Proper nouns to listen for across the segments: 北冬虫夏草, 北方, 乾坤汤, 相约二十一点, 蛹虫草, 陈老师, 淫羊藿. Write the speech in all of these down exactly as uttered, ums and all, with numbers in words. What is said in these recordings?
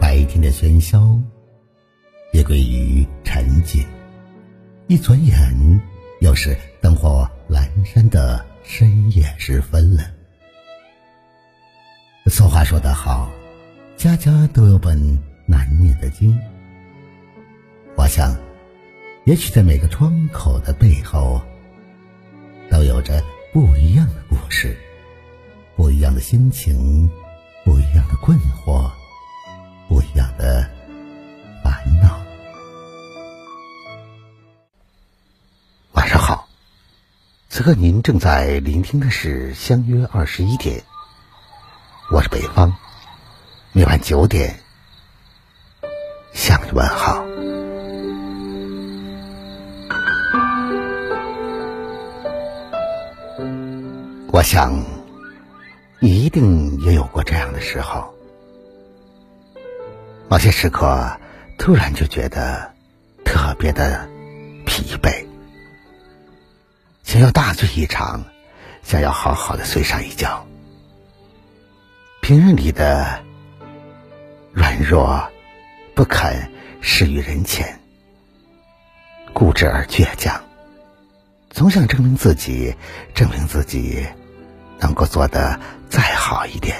白天的喧嚣也归于沉寂，一转眼又是灯火阑珊的深夜时分了。俗话说得好，家家都有本难念的经。我想，也许在每个窗口的背后，都有着不一样的故事，不一样的心情，不一样的困惑，不一样的烦恼。晚上好，此刻您正在聆听的是相约二十一点，我是北方，每晚九点向你问好。我想你一定也有过这样的时候，某些时刻突然就觉得特别的疲惫，想要大醉一场，想要好好的睡上一觉。平日里的软弱不肯施于人前，固执而倔强，总想证明自己，证明自己能够做得再好一点。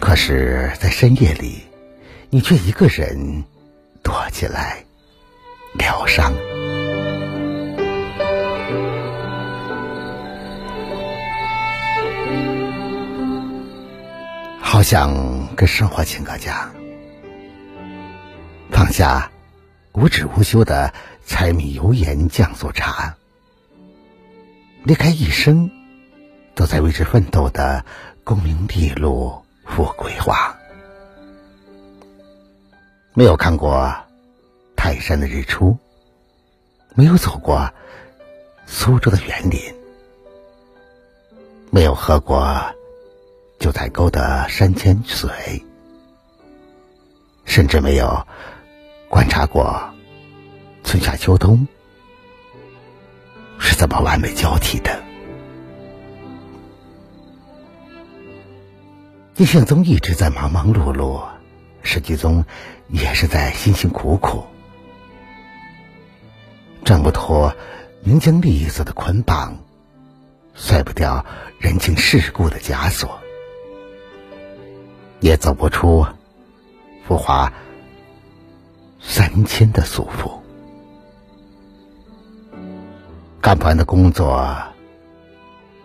可是在深夜里，你却一个人躲起来疗伤。好想跟生活请个假，放下无止无休的柴米油盐酱醋茶，离开一生都在为之奋斗的功名利禄富贵花。没有看过泰山的日出，没有走过苏州的园林，没有喝过九寨沟的山泉水，甚至没有观察过春夏秋冬是怎么完美交替的。印象中一直在忙忙碌碌，实际中也是在辛辛苦苦，挣不脱名将利色的捆绑，甩不掉人情世故的枷锁，也走不出浮华三千的束缚。干不完的工作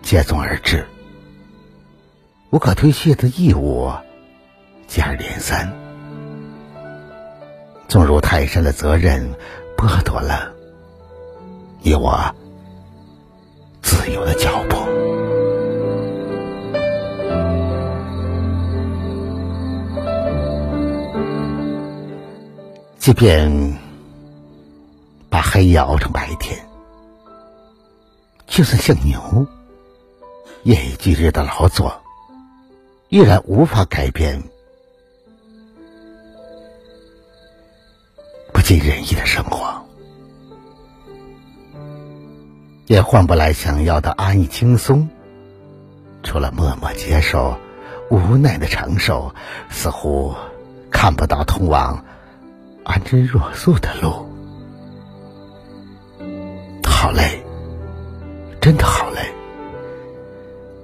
接踵而至，无可推卸的义务接二连三，重如泰山的责任剥夺了你我自由的脚步。即便把黑夜熬成白天，就算像牛夜以继日的劳作，依然无法改变不尽人意的生活，也换不来想要的安逸轻松。除了默默接受，无奈的承受，似乎看不到通往安之若素的路。好累，真的好累，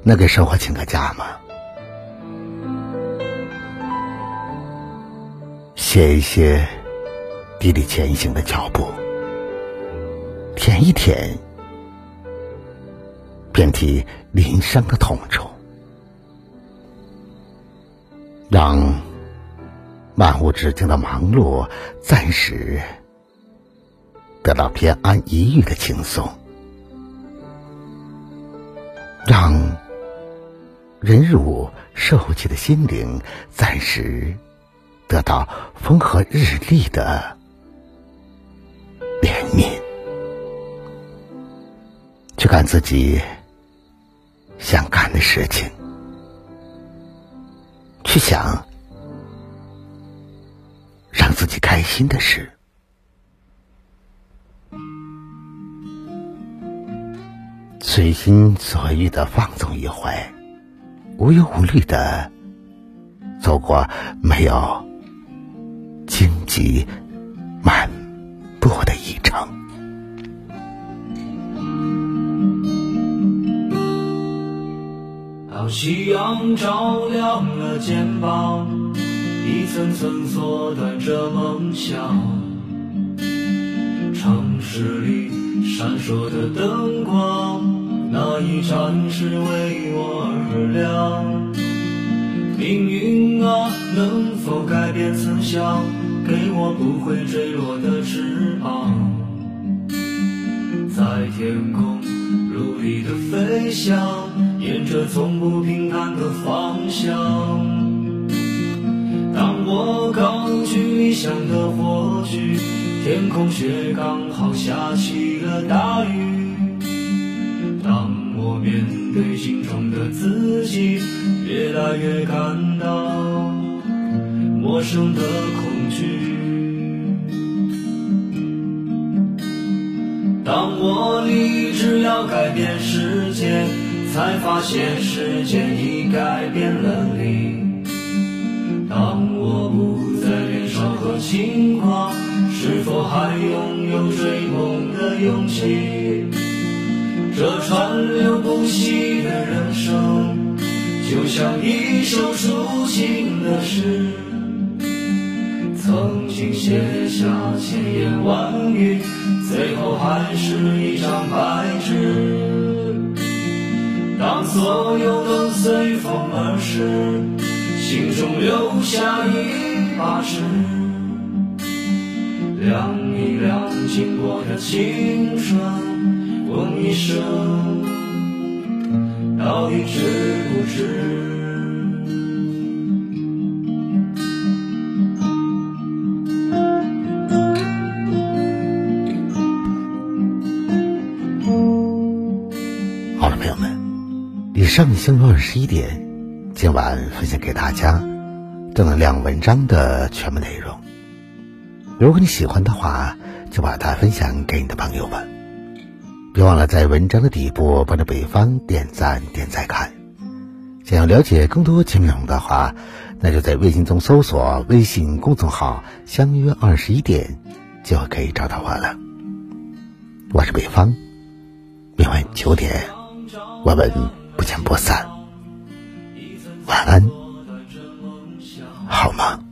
能给生活请个假吗？歇一歇砥砺前行的脚步，舔一舔遍体鳞伤的痛楚，让漫无止境的忙碌暂时得到偏安一隅的轻松，让忍辱受气的心灵暂时得到风和日丽的怜悯，去干自己想干的事情，去想让自己开心的事。随心所欲的放纵一回，无忧无虑地走过没有荆棘漫步的一程。当夕阳照亮了肩膀，一层层缩短着梦想。城市里闪烁的灯光，那一盏是为我而亮。命运啊，能否改变思想，给我不会坠落的翅膀，在天空努力的飞翔，沿着从不平坦的方向。当我高举理想的火炬，天空却刚好下起了大雨。当我面对心中的自己，越来越感到陌生的恐惧。当我立志要改变世界，才发现世界已改变了你。当我不再年少和轻狂，是否还拥有追梦的勇气？这川流不息的人生，就像一首抒情的诗，曾经写下千言万语，最后还是一张白纸。当所有都随风而逝，心中留下一把尺，量一量经过的青春，问一声到底值不值。好了，朋友们，以上相约十一点今晚分享给大家正能量文章的全部内容。如果你喜欢的话，就把它分享给你的朋友吧。别忘了在文章的底部帮着北方点赞点再看。想要了解更多节目内容的话，那就在微信中搜索微信公众号相约二十一点就可以找到我了。我是北方，明晚九点我们不见不散。晚安好吗？